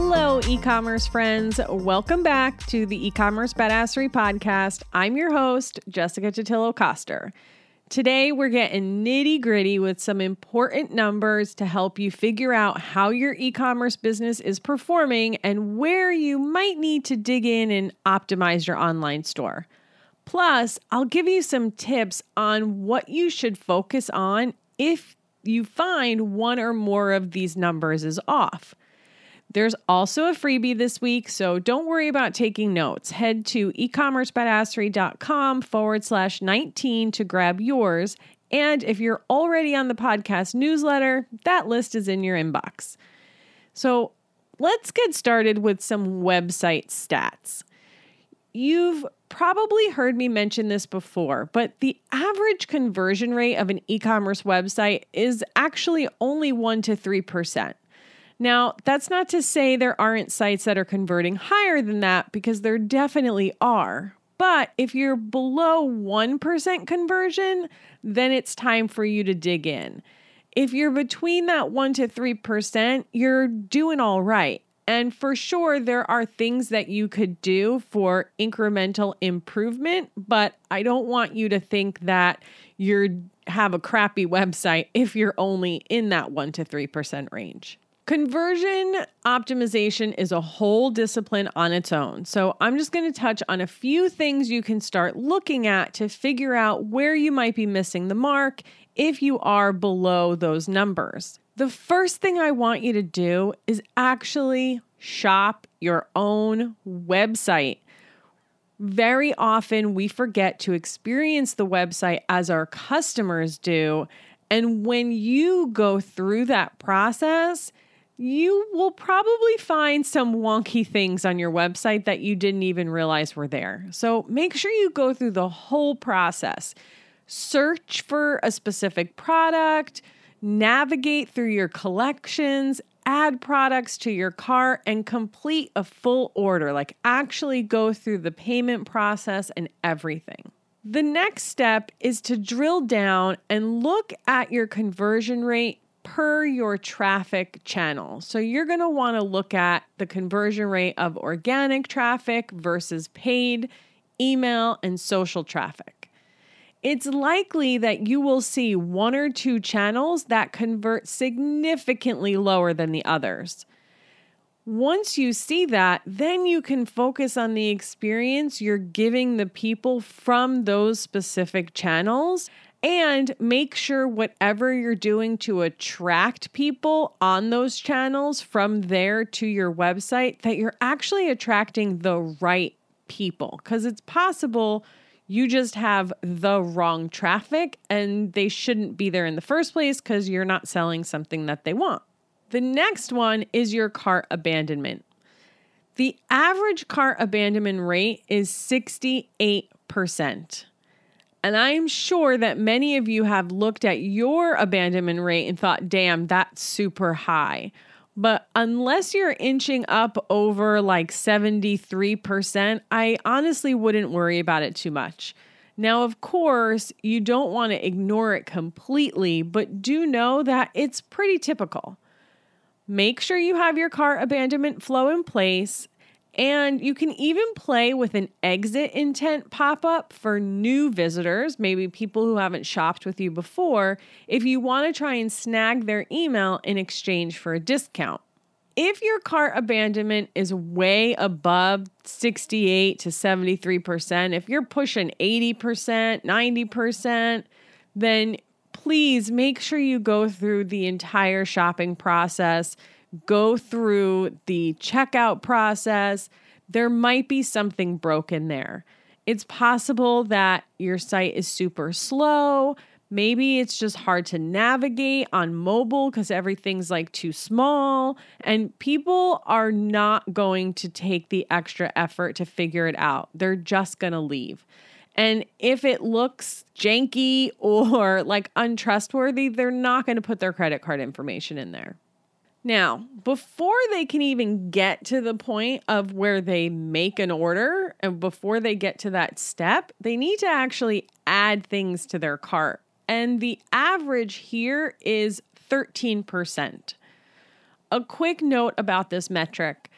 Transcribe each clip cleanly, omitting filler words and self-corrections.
Hello, e-commerce friends. Welcome back to the eCommerce Badassery podcast. I'm your host, Jessica Totillo-Coster. Today, we're getting nitty-gritty with some important numbers to help you figure out how your e-commerce business is performing and where you might need to dig in and optimize your online store. Plus, I'll give you some tips on what you should focus on if you find one or more of these numbers is off. There's also a freebie this week, so don't worry about taking notes. Head to ecommercebadassery.com /19 to grab yours. And if you're already on the podcast newsletter, that list is in your inbox. So let's get started with some website stats. You've probably heard me mention this before, but the average conversion rate of an e-commerce website is actually only 1% to 3%. Now, that's not to say there aren't sites that are converting higher than that, because there definitely are. But if you're below 1% conversion, then it's time for you to dig in. If you're between that 1% to 3%, you're doing all right. And for sure, there are things that you could do for incremental improvement, but I don't want you to think that you have a crappy website if you're only in that 1% to 3% range. Conversion optimization is a whole discipline on its own. So I'm just going to touch on a few things you can start looking at to figure out where you might be missing the mark if you are below those numbers. The first thing I want you to do is actually shop your own website. Very often we forget to experience the website as our customers do. And when you go through that process, you will probably find some wonky things on your website that you didn't even realize were there. So make sure you go through the whole process. Search for a specific product, navigate through your collections, add products to your cart, and complete a full order. Like actually go through the payment process and everything. The next step is to drill down and look at your conversion rate per your traffic channel. So you're going to want to look at the conversion rate of organic traffic versus paid, email, and social traffic. It's likely that you will see one or two channels that convert significantly lower than the others. Once you see that, then you can focus on the experience you're giving the people from those specific channels. And make sure whatever you're doing to attract people on those channels from there to your website, that you're actually attracting the right people, because it's possible you just have the wrong traffic and they shouldn't be there in the first place because you're not selling something that they want. The next one is your cart abandonment. The average cart abandonment rate is 68%. And I'm sure that many of you have looked at your abandonment rate and thought, damn, that's super high. But unless you're inching up over like 73%, I honestly wouldn't worry about it too much. Now, of course, you don't want to ignore it completely, but do know that it's pretty typical. Make sure you have your cart abandonment flow in place. And you can even play with an exit intent pop-up for new visitors, maybe people who haven't shopped with you before, if you want to try and snag their email in exchange for a discount. If your cart abandonment is way above 68 to 73%, if you're pushing 80%, 90%, then please make sure you go through the entire shopping process, go through the checkout process. There might be something broken there. It's possible that your site is super slow. Maybe it's just hard to navigate on mobile because everything's like too small, and people are not going to take the extra effort to figure it out. They're just going to leave. And if it looks janky or like untrustworthy, they're not going to put their credit card information in there. Now, before they can even get to the point of where they make an order, and before they get to that step, they need to actually add things to their cart. And the average here is 13%. A quick note about this metric.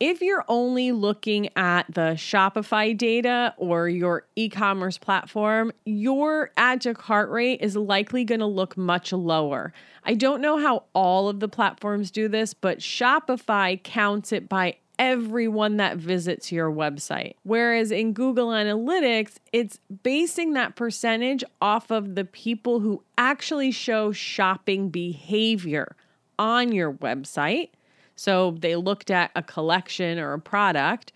If you're only looking at the Shopify data or your e-commerce platform, your add to cart rate is likely going to look much lower. I don't know how all of the platforms do this, but Shopify counts it by everyone that visits your website. Whereas in Google Analytics, it's basing that percentage off of the people who actually show shopping behavior on your website. So they looked at a collection or a product,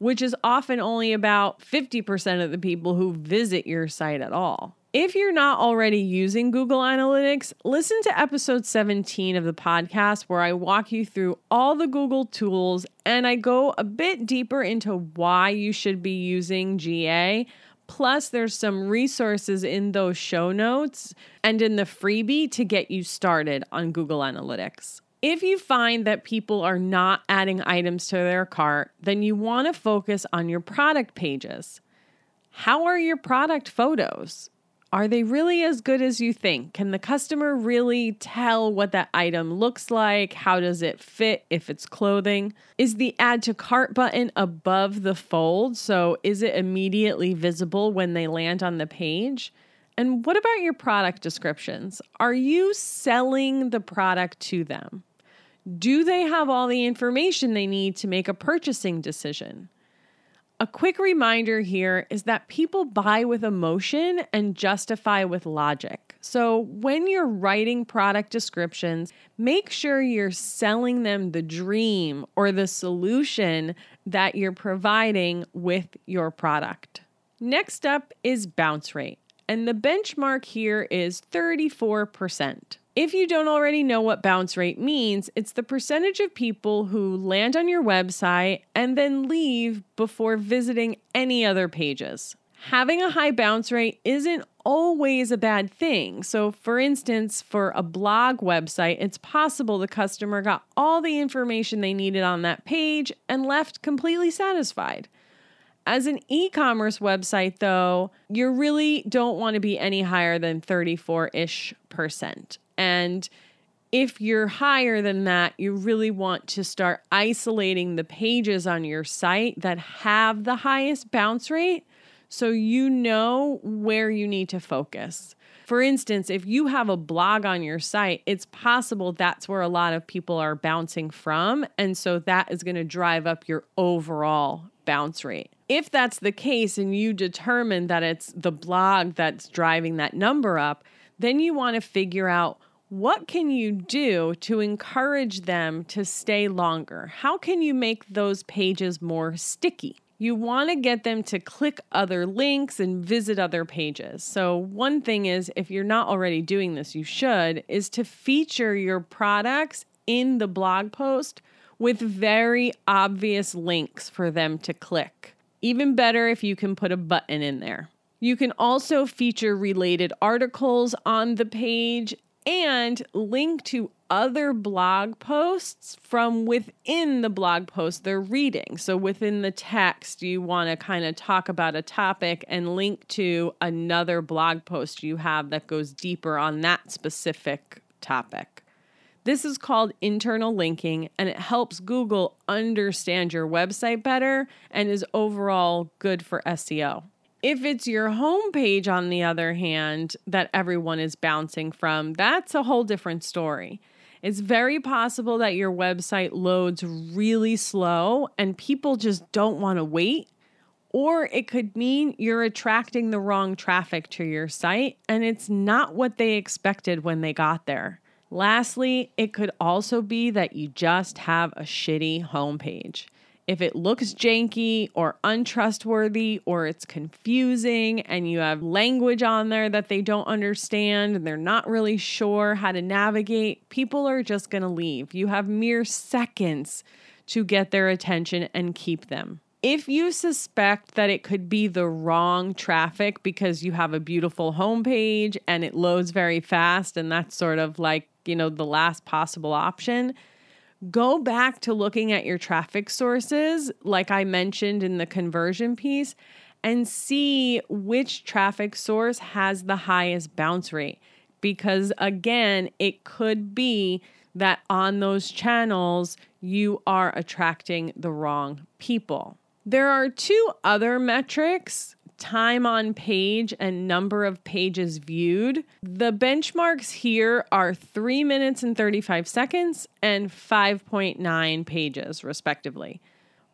which is often only about 50% of the people who visit your site at all. If you're not already using Google Analytics, listen to episode 17 of the podcast where I walk you through all the Google tools and I go a bit deeper into why you should be using GA. Plus, there's some resources in those show notes and in the freebie to get you started on Google Analytics. If you find that people are not adding items to their cart, then you want to focus on your product pages. How are your product photos? Are they really as good as you think? Can the customer really tell what that item looks like? How does it fit if it's clothing? Is the add to cart button above the fold? So is it immediately visible when they land on the page? And what about your product descriptions? Are you selling the product to them? Do they have all the information they need to make a purchasing decision? A quick reminder here is that people buy with emotion and justify with logic. So when you're writing product descriptions, make sure you're selling them the dream or the solution that you're providing with your product. Next up is bounce rate, and the benchmark here is 34%. If you don't already know what bounce rate means, it's the percentage of people who land on your website and then leave before visiting any other pages. Having a high bounce rate isn't always a bad thing. So for instance, for a blog website, it's possible the customer got all the information they needed on that page and left completely satisfied. As an e-commerce website, though, you really don't want to be any higher than 34%. And if you're higher than that, you really want to start isolating the pages on your site that have the highest bounce rate so you know where you need to focus. For instance, if you have a blog on your site, it's possible that's where a lot of people are bouncing from. And so that is going to drive up your overall bounce rate. If that's the case and you determine that it's the blog that's driving that number up, then you want to figure out what can you do to encourage them to stay longer? How can you make those pages more sticky? You want to get them to click other links and visit other pages. So one thing is, if you're not already doing this, you should, is to feature your products in the blog post with very obvious links for them to click. Even better if you can put a button in there. You can also feature related articles on the page and link to other blog posts from within the blog post they're reading. So within the text, you want to kind of talk about a topic and link to another blog post you have that goes deeper on that specific topic. This is called internal linking, and it helps Google understand your website better and is overall good for SEO. If it's your homepage, on the other hand, that everyone is bouncing from, that's a whole different story. It's very possible that your website loads really slow and people just don't want to wait, Or it could mean you're attracting the wrong traffic to your site and it's not what they expected when they got there. Lastly, it could also be that you just have a shitty homepage. If it looks janky or untrustworthy or it's confusing and you have language on there that they don't understand and they're not really sure how to navigate, people are just going to leave. You have mere seconds to get their attention and keep them. If you suspect that it could be the wrong traffic because you have a beautiful homepage and it loads very fast and that's sort of like, you know, the last possible option, go back to looking at your traffic sources, like I mentioned in the conversion piece, and see which traffic source has the highest bounce rate. Because again, it could be that on those channels, you are attracting the wrong people. There are two other metrics, time on page and number of pages viewed. The benchmarks here are 3 minutes and 35 seconds and 5.9 pages, respectively.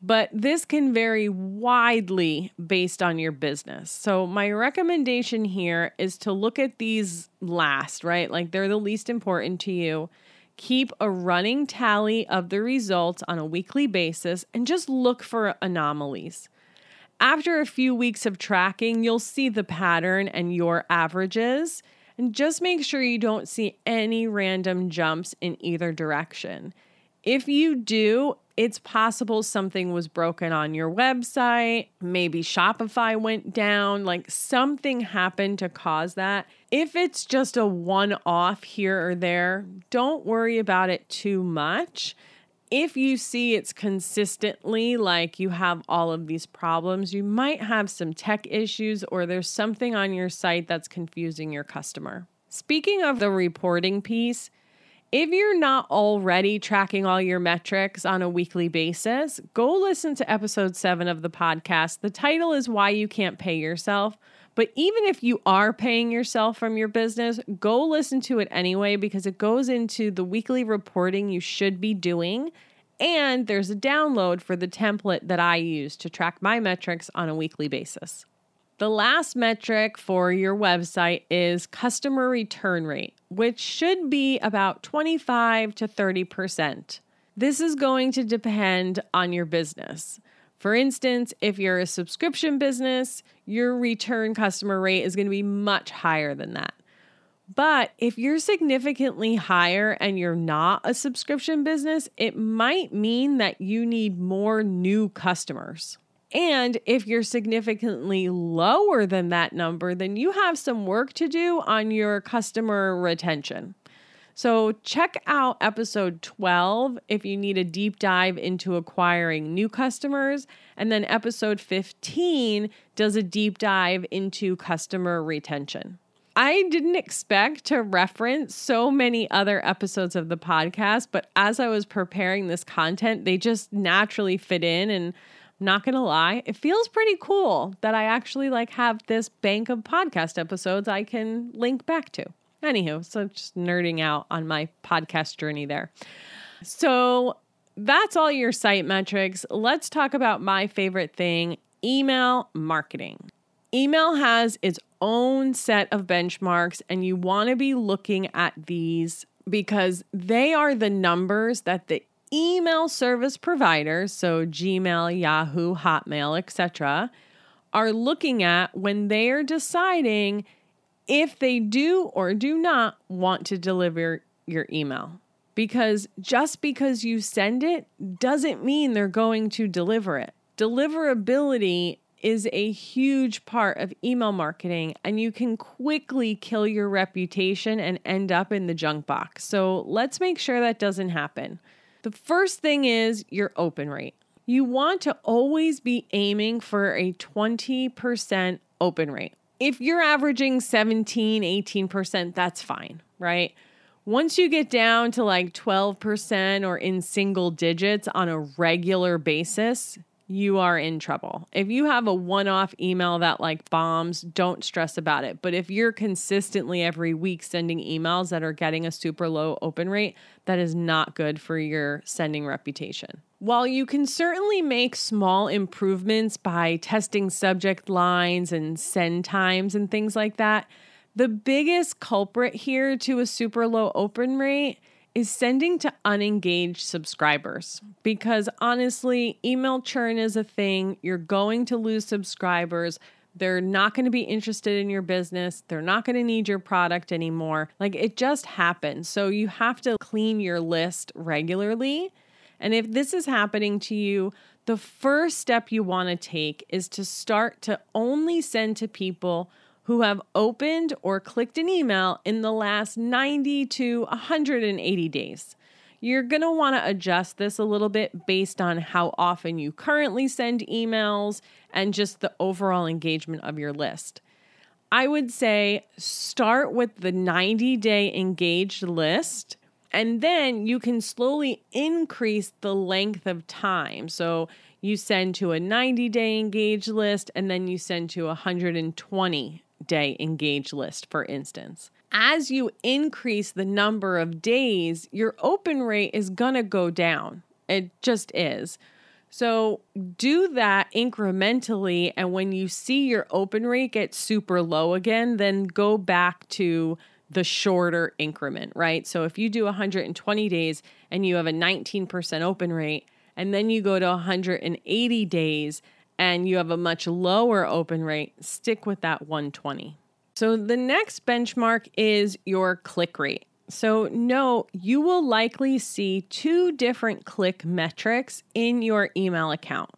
But this can vary widely based on your business. So my recommendation here is to look at these last, right? Like they're the least important to you. Keep a running tally of the results on a weekly basis and just look for anomalies. After a few weeks of tracking, you'll see the pattern and your averages, and just make sure you don't see any random jumps in either direction. If you do, it's possible something was broken on your website, maybe Shopify went down, like something happened to cause that. If it's just a one-off here or there, don't worry about it too much. If you see it's consistently like you have all of these problems, you might have some tech issues or there's something on your site that's confusing your customer. Speaking of the reporting piece, if you're not already tracking all your metrics on a weekly basis, go listen to episode 7 of the podcast. The title is Why You Can't Pay Yourself. But even if you are paying yourself from your business, go listen to it anyway because it goes into the weekly reporting you should be doing. And there's a download for the template that I use to track my metrics on a weekly basis. The last metric for your website is customer return rate, which should be about 25 to 30%. This is going to depend on your business. For instance, if you're a subscription business, your return customer rate is going to be much higher than that. But if you're significantly higher and you're not a subscription business, it might mean that you need more new customers. And if you're significantly lower than that number, then you have some work to do on your customer retention. So check out episode 12 if you need a deep dive into acquiring new customers. And then episode 15 does a deep dive into customer retention. I didn't expect to reference so many other episodes of the podcast, but as I was preparing this content, they just naturally fit in, and not gonna lie, it feels pretty cool that I actually have this bank of podcast episodes I can link back to. Anywho, so just nerding out on my podcast journey there. So that's all your site metrics. Let's talk about my favorite thing, email marketing. Email has its own set of benchmarks, and you wanna be looking at these because they are the numbers that the email service providers, so Gmail, Yahoo, Hotmail, etc., are looking at when they are deciding if they do or do not want to deliver your email. Because just because you send it doesn't mean they're going to deliver it. Deliverability is a huge part of email marketing, and you can quickly kill your reputation and end up in the junk box. So let's make sure that doesn't happen. The first thing is your open rate. You want to always be aiming for a 20% open rate. If you're averaging 17, 18%, that's fine, right? Once you get down to 12% or in single digits on a regular basis, you are in trouble. If you have a one-off email that like bombs, don't stress about it. But if you're consistently every week sending emails that are getting a super low open rate, that is not good for your sending reputation. While you can certainly make small improvements by testing subject lines and send times and things like that, the biggest culprit here to a super low open rate is sending to unengaged subscribers, because honestly, email churn is a thing. You're going to lose subscribers. They're not going to be interested in your business. They're not going to need your product anymore. Like, it just happens. So you have to clean your list regularly. And if this is happening to you, the first step you want to take is to start to only send to people who have opened or clicked an email in the last 90 to 180 days. You're going to want to adjust this a little bit based on how often you currently send emails and just the overall engagement of your list. I would say start with the 90-day engaged list, and then you can slowly increase the length of time. So you send to a 90-day engaged list, and then you send to 120-day engage list, for instance. As you increase the number of days, your open rate is gonna go down. It just is. So do that incrementally, and when you see your open rate get super low again, then go back to the shorter increment, right? So if you do 120 days and you have a 19% open rate, and then you go to 180 days and you have a much lower open rate, stick with that 120. So the next benchmark is your click rate. So no, you will likely see two different click metrics in your email account.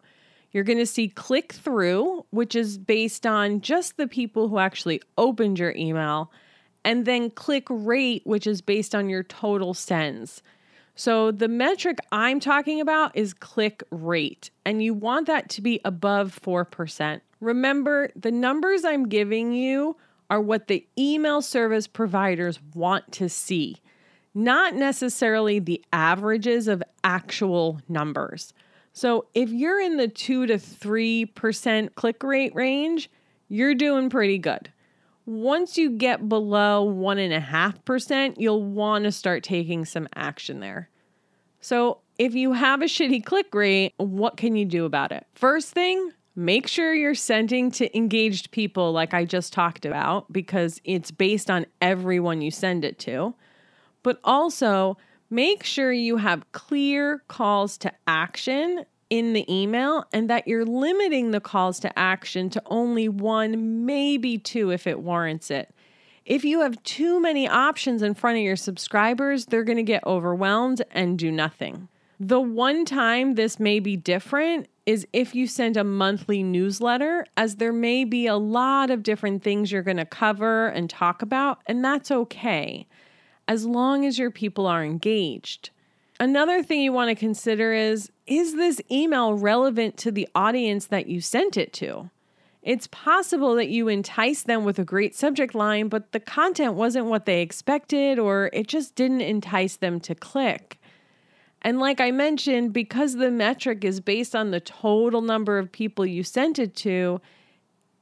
You're going to see click through, which is based on just the people who actually opened your email, and then click rate, which is based on your total sends. So the metric I'm talking about is click rate, and you want that to be above 4%. Remember, the numbers I'm giving you are what the email service providers want to see, not necessarily the averages of actual numbers. So if you're in the 2 to 3% click rate range, you're doing pretty good. Once you get below 1.5%, you'll want to start taking some action there. So if you have a shitty click rate, what can you do about it? First thing, make sure you're sending to engaged people like I just talked about, because it's based on everyone you send it to. But also make sure you have clear calls to action in the email, and that you're limiting the calls to action to only one, maybe two if it warrants it. If you have too many options in front of your subscribers, they're going to get overwhelmed and do nothing. The one time this may be different is if you send a monthly newsletter, as there may be a lot of different things you're going to cover and talk about, and that's okay, as long as your people are engaged. Another thing you want to consider is this email relevant to the audience that you sent it to? It's possible that you enticed them with a great subject line, but the content wasn't what they expected, or it just didn't entice them to click. And like I mentioned, because the metric is based on the total number of people you sent it to,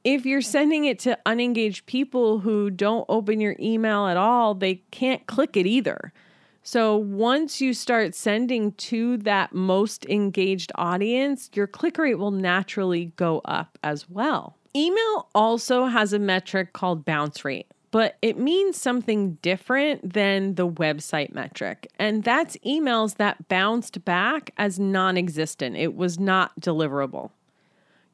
if you're sending it to unengaged people who don't open your email at all, they can't click it either. So once you start sending to that most engaged audience, your click rate will naturally go up as well. Email also has a metric called bounce rate, but it means something different than the website metric. And that's emails that bounced back as non-existent. It was not deliverable.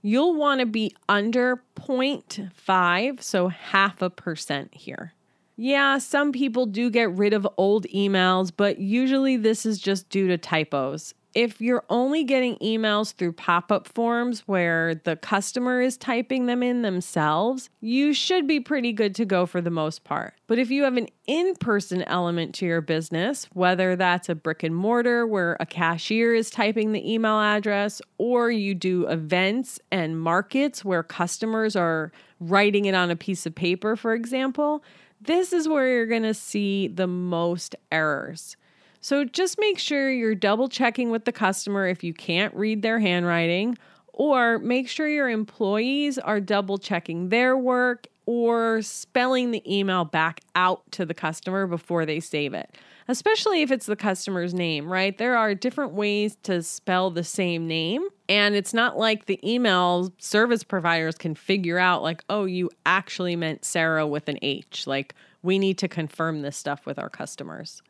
You'll want to be under 0.5, so 0.5% here. Yeah, some people do get rid of old emails, but usually this is just due to typos. If you're only getting emails through pop-up forms where the customer is typing them in themselves, you should be pretty good to go for the most part. But if you have an in-person element to your business, whether that's a brick and mortar where a cashier is typing the email address, or you do events and markets where customers are writing it on a piece of paper, for example, this is where you're going to see the most errors. So just make sure you're double checking with the customer if you can't read their handwriting, or make sure your employees are double checking their work or spelling the email back out to the customer before they save it, especially if it's the customer's name, right? There are different ways to spell the same name, and it's not like the email service providers can figure out like, oh, you actually meant Sarah with an H. Like, we need to confirm this stuff with our customers.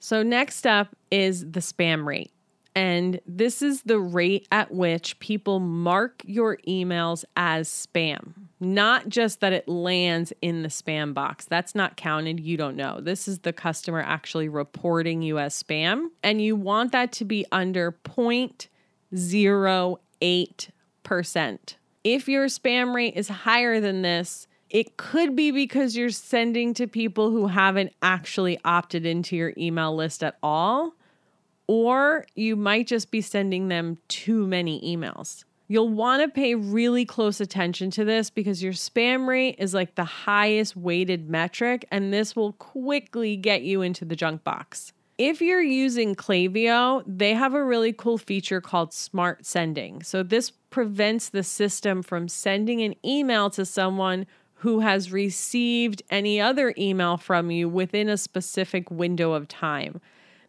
So next up is the spam rate. And this is the rate at which people mark your emails as spam. Not just that it lands in the spam box. That's not counted. You don't know. This is the customer actually reporting you as spam. And you want that to be under 0.08%. If your spam rate is higher than this, it could be because you're sending to people who haven't actually opted into your email list at all. Or you might just be sending them too many emails. You'll want to pay really close attention to this because your spam rate is like the highest weighted metric, and this will quickly get you into the junk box. If you're using Klaviyo, they have a really cool feature called smart sending. So this prevents the system from sending an email to someone who has received any other email from you within a specific window of time.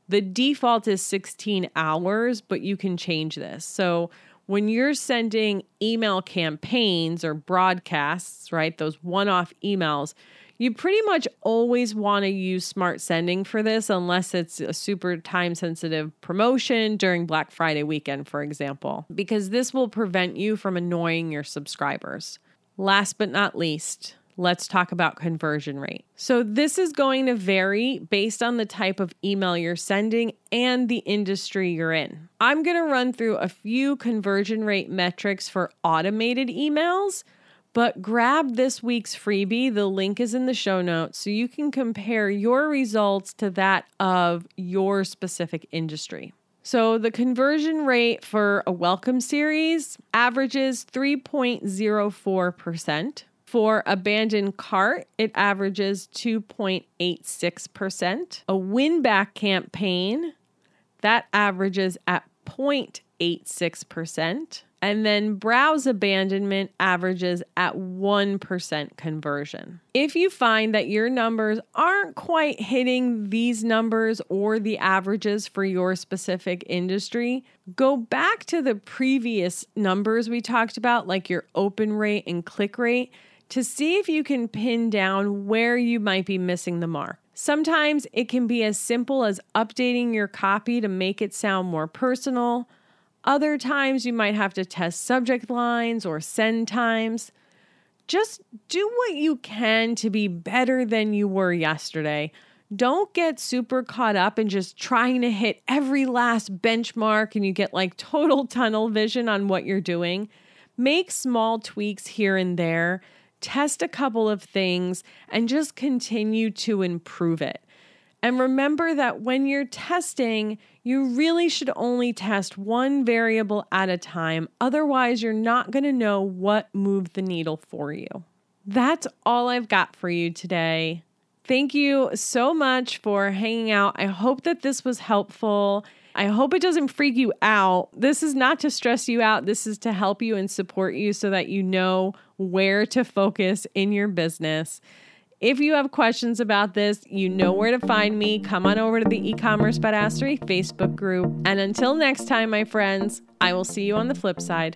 The default is 16 hours, but you can change this. So when you're sending email campaigns or broadcasts, right, those one-off emails, you pretty much always want to use smart sending for this unless it's a super time-sensitive promotion during Black Friday weekend, for example, because this will prevent you from annoying your subscribers. Last but not least, let's talk about conversion rate. So this is going to vary based on the type of email you're sending and the industry you're in. I'm going to run through a few conversion rate metrics for automated emails, but grab this week's freebie. The link is in the show notes so you can compare your results to that of your specific industry. So the conversion rate for a welcome series averages 3.04%. For abandoned cart, it averages 2.86%. A win-back campaign, that averages at 0.86%. And then browse abandonment averages at 1% conversion. If you find that your numbers aren't quite hitting these numbers or the averages for your specific industry, go back to the previous numbers we talked about, like your open rate and click rate, to see if you can pin down where you might be missing the mark. Sometimes it can be as simple as updating your copy to make it sound more personal. Other times you might have to test subject lines or send times. Just do what you can to be better than you were yesterday. Don't get super caught up in just trying to hit every last benchmark and you get like total tunnel vision on what you're doing. Make small tweaks here and there. Test a couple of things and just continue to improve it. And remember that when you're testing, you really should only test one variable at a time. Otherwise, you're not going to know what moved the needle for you. That's all I've got for you today. Thank you so much for hanging out. I hope that this was helpful. I hope it doesn't freak you out. This is not to stress you out. This is to help you and support you so that you know where to focus in your business. If you have questions about this, you know where to find me. Come on over to the eCommerce Badassery Facebook group. And until next time, my friends, I will see you on the flip side.